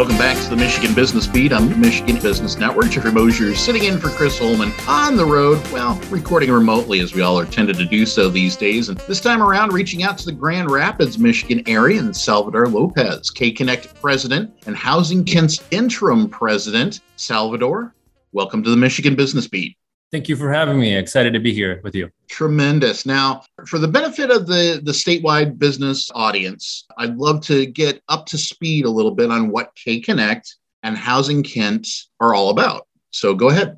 Welcome back to the Michigan Business Beat on the Michigan Business Network. Jeffrey Mosier sitting in for Chris Holman on the road, well, recording remotely as we all are tended to do so these days. And this time around, reaching out to the Grand Rapids, Michigan area and Salvador Lopez, K-Connect president and Housing Kent's interim president. Salvador, welcome to the Michigan Business Beat. Thank you for having me. Excited to be here with you. Tremendous. Now, for the benefit of the statewide business audience, I'd love to get up to speed a little bit on what K-Connect and Housing Kent are all about. So go ahead.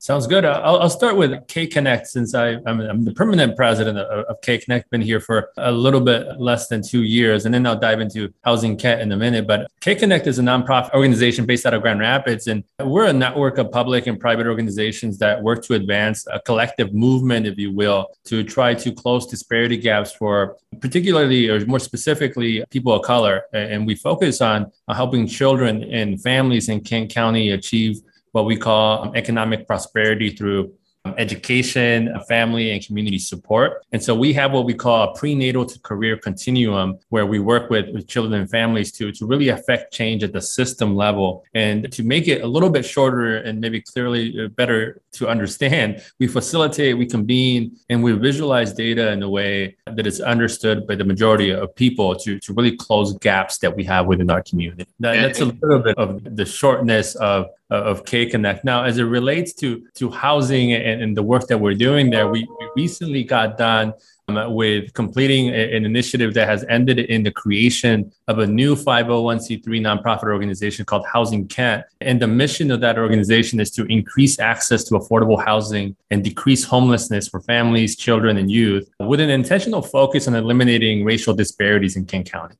Sounds good. I'll start with K-Connect since I'm the permanent president of K-Connect, been here for a little bit less than 2 years, and then I'll dive into Housing Kent in a minute. But K-Connect is a nonprofit organization based out of Grand Rapids, and we're a network of public and private organizations that work to advance a collective movement, if you will, to try to close disparity gaps for particularly, or more specifically, people of color. And we focus on helping children and families in Kent County achieve what we call economic prosperity through education, family, and community support. And so we have what we call a prenatal to career continuum, where we work with children and families to really affect change at the system level. And to make it a little bit shorter and maybe clearly better to understand, we facilitate, we convene, and we visualize data in a way that is understood by the majority of people to really close gaps that we have within our community. That's a little bit of the shortness of K-Connect. Now, as it relates to housing and the work that we're doing there, we recently got done with completing an initiative that has ended in the creation of a new 501c3 nonprofit organization called Housing Kent. And the mission of that organization is to increase access to affordable housing and decrease homelessness for families, children, and youth with an intentional focus on eliminating racial disparities in Kent County.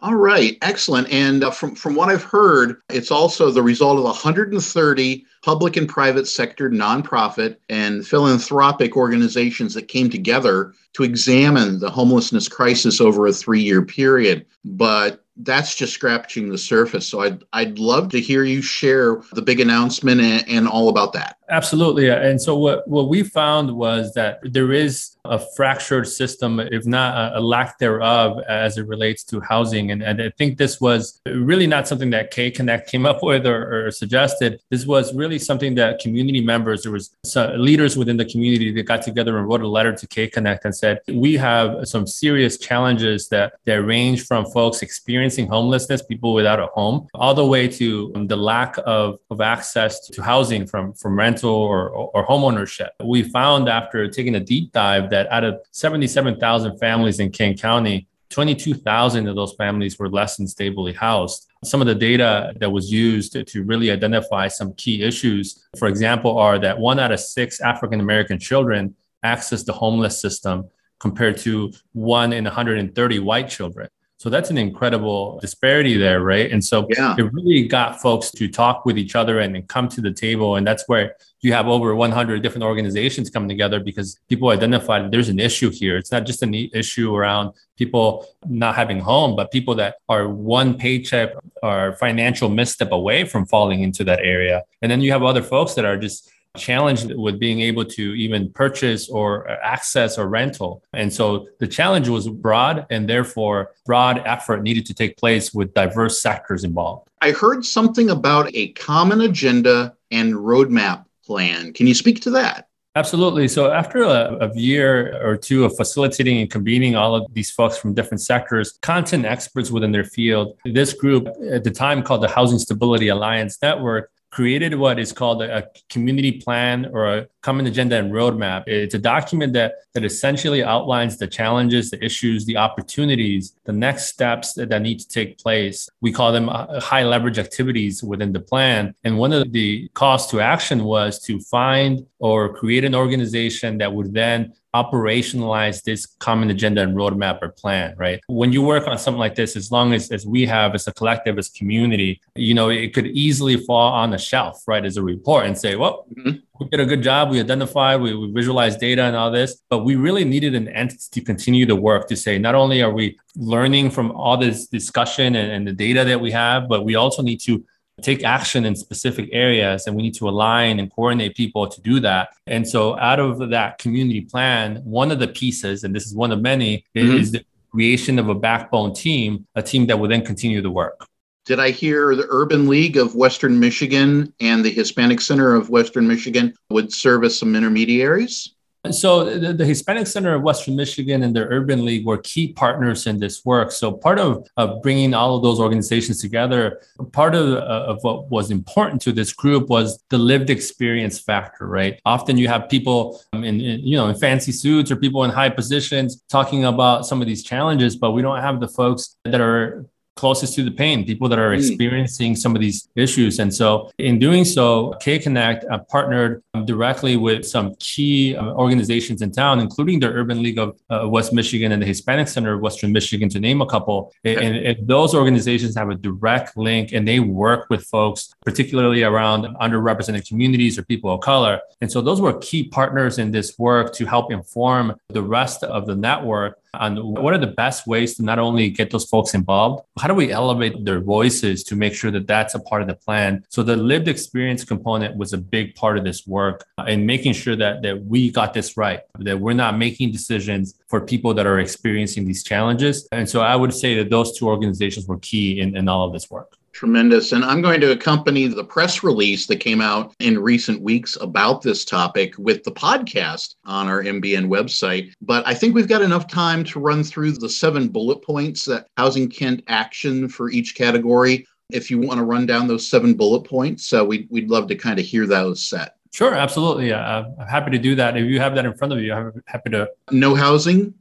All right. Excellent. And from what I've heard, it's also the result of 130 public and private sector, nonprofit and philanthropic organizations that came together to examine the homelessness crisis over a 3-year period. But that's just scratching the surface. So I'd love to hear you share the big announcement and all about that. Absolutely. And so what we found was that there is a fractured system, if not a lack thereof, as it relates to housing. And I think this was really not something that K-Connect came up with or suggested. This was really something that community members, there was some leaders within the community that got together and wrote a letter to K-Connect and said, we have some serious challenges that range from folks experiencing homelessness, people without a home, all the way to the lack of access to housing from rent or homeownership. We found after taking a deep dive that out of 77,000 families in Kent County, 22,000 of those families were less than stably housed. Some of the data that was used to really identify some key issues, for example, are that 1 out of 6 African-American children access the homeless system compared to 1 in 130 white children. So that's an incredible disparity there, right? And so It really got folks to talk with each other and come to the table. And that's where you have over 100 different organizations coming together because people identified there's an issue here. It's not just an issue around people not having home, but people that are one paycheck or financial misstep away from falling into that area. And then you have other folks that are just challenged with being able to even purchase or access or rental. And so the challenge was broad, and therefore broad effort needed to take place with diverse sectors involved. I heard something about a common agenda and roadmap plan. Can you speak to that? Absolutely. So after a year or two of facilitating and convening all of these folks from different sectors, content experts within their field, this group at the time called the Housing Stability Alliance Network created what is called a community plan or a common agenda and roadmap. It's a document that essentially outlines the challenges, the issues, the opportunities, the next steps that need to take place. We call them high leverage activities within the plan. And one of the calls to action was to find or create an organization that would then operationalize this common agenda and roadmap or plan, right? When you work on something like this, as long as we have as a collective, as community, you know, it could easily fall on the shelf, right, as a report and say, well, we did a good job. We identified, we visualized data and all this, but we really needed an entity to continue the work to say, not only are we learning from all this discussion and the data that we have, but we also need to take action in specific areas, and we need to align and coordinate people to do that. And so out of that community plan, one of the pieces, and this is one of many, is the creation of a backbone team, a team that will then continue the work. Did I hear the Urban League of Western Michigan and the Hispanic Center of Western Michigan would serve as some intermediaries? So the Hispanic Center of Western Michigan and the Urban League were key partners in this work. So part of bringing all of those organizations together, part of what was important to this group was the lived experience factor, right? Often you have people in fancy suits or people in high positions talking about some of these challenges, but we don't have the folks that are closest to the pain, people that are experiencing some of these issues. And so in doing so, K-Connect partnered directly with some key organizations in town, including the Urban League of West Michigan and the Hispanic Center of Western Michigan, to name a couple. And those organizations have a direct link, and they work with folks, particularly around underrepresented communities or people of color. And so those were key partners in this work to help inform the rest of the network on what are the best ways to not only get those folks involved, but how do we elevate their voices to make sure that that's a part of the plan? So the lived experience component was a big part of this work and making sure that we got this right, that we're not making decisions for people that are experiencing these challenges. And so I would say that those two organizations were key in all of this work. Tremendous. And I'm going to accompany the press release that came out in recent weeks about this topic with the podcast on our MBN website. But I think we've got enough time to run through the 7 bullet points that Housing Kent action for each category. If you want to run down those 7 bullet points, we'd love to kind of hear those set. Sure, absolutely. I'm happy to do that. If you have that in front of you, I'm happy to. No housing,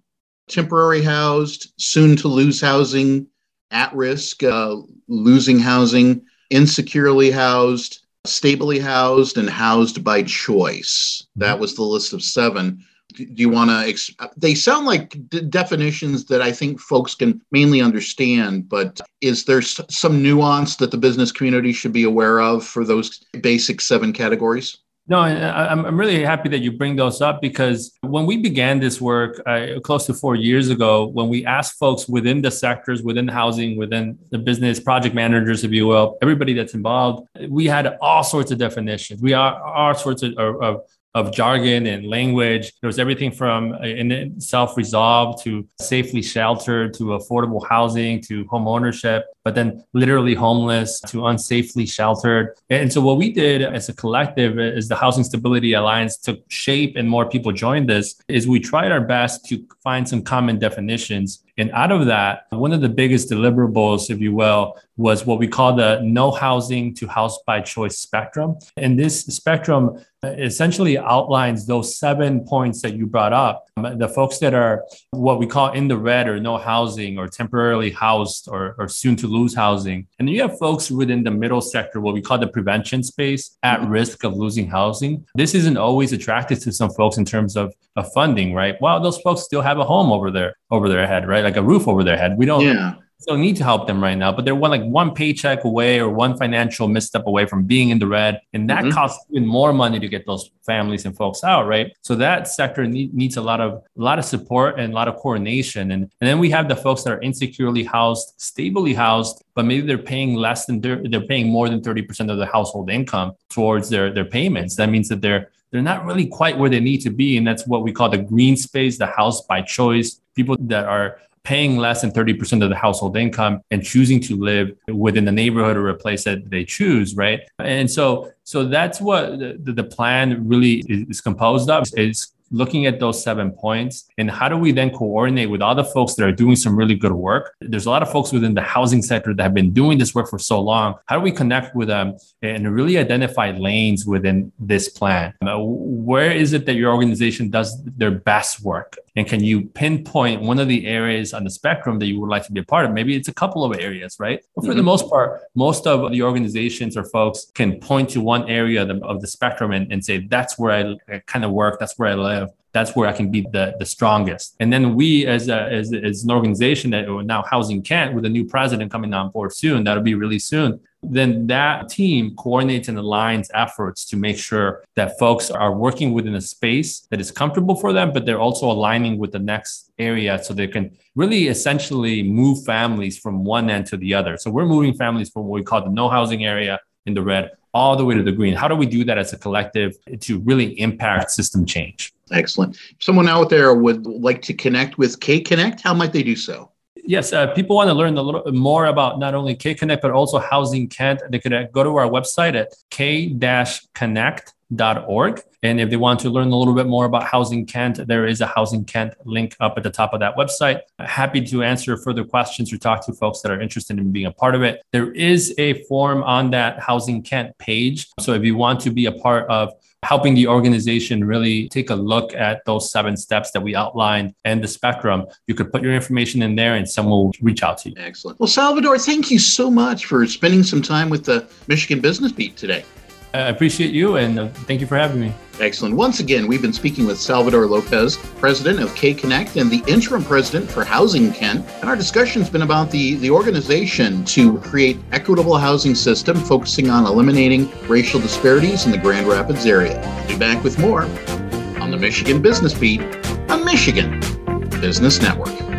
temporary housed, soon to lose housing, at risk, losing housing, insecurely housed, stably housed, and housed by choice. That was the list of 7. Do you want to? They sound like definitions that I think folks can mainly understand, but is there some nuance that the business community should be aware of for those basic 7 categories? No, I'm really happy that you bring those up, because when we began this work close to 4 years ago, when we asked folks within the sectors, within housing, within the business, project managers, if you will, everybody that's involved, we had all sorts of definitions. We are all sorts of jargon and language. There was everything from self-resolve to safely sheltered to affordable housing to home ownership, but then literally homeless to unsafely sheltered. And so what we did as a collective is the Housing Stability Alliance took shape and more people joined this, is we tried our best to find some common definitions. And out of that, one of the biggest deliverables, if you will, was what we call the no housing to house by choice spectrum. And this spectrum essentially outlines those 7 points that you brought up. The folks that are what we call in the red or no housing or temporarily housed or soon to lose housing. And then you have folks within the middle sector, what we call the prevention space, at risk of losing housing. This isn't always attractive to some folks in terms of funding, right? Well, those folks still have a home over their head, right? Like a roof over their head. We don't need to help them right now, but they're one paycheck away or one financial misstep away from being in the red. And that costs even more money to get those families and folks out, right? So that sector needs a lot of support and a lot of coordination. And then we have the folks that are insecurely housed, stably housed, but maybe they're paying less than they're paying more than 30% of the household income towards their payments. That means that they're not really quite where they need to be. And that's what we call the green space, the house by choice, people that are paying less than 30% of the household income and choosing to live within the neighborhood or a place that they choose, right? And so that's what the plan really is composed of, is looking at those 7 points. And how do we then coordinate with all the folks that are doing some really good work? There's a lot of folks within the housing sector that have been doing this work for so long. How do we connect with them and really identify lanes within this plan? Where is it that your organization does their best work? And can you pinpoint one of the areas on the spectrum that you would like to be a part of? Maybe it's a couple of areas, right? But for the most part, most of the organizations or folks can point to one area of the spectrum and say, that's where I kind of work. That's where I live. That's where I can be the strongest. And then we as an organization that now Housing Kent, with a new president coming on board soon, that'll be really soon. Then that team coordinates and aligns efforts to make sure that folks are working within a space that is comfortable for them, but they're also aligning with the next area so they can really essentially move families from one end to the other. So we're moving families from what we call the no housing area in the red all the way to the green. How do we do that as a collective to really impact system change? Excellent. If someone out there would like to connect with K-Connect, how might they do so? yes, people want to learn a little more about not only K-Connect, but also Housing Kent. They could go to our website at k-connect.org. And if they want to learn a little bit more about Housing Kent, there is a Housing Kent link up at the top of that website. Happy to answer further questions or talk to folks that are interested in being a part of it. There is a form on that Housing Kent page. So if you want to be a part of helping the organization really take a look at those 7 steps that we outlined and the spectrum, you could put your information in there and someone will reach out to you. Excellent. Well, Salvador, thank you so much for spending some time with the Michigan Business Beat today. I appreciate you, and thank you for having me. Excellent. Once again, we've been speaking with Salvador Lopez, president of K-Connect and the interim president for Housing Kent. And our discussion's been about the organization to create equitable housing system, focusing on eliminating racial disparities in the Grand Rapids area. We'll be back with more on the Michigan Business Beat on Michigan Business Network.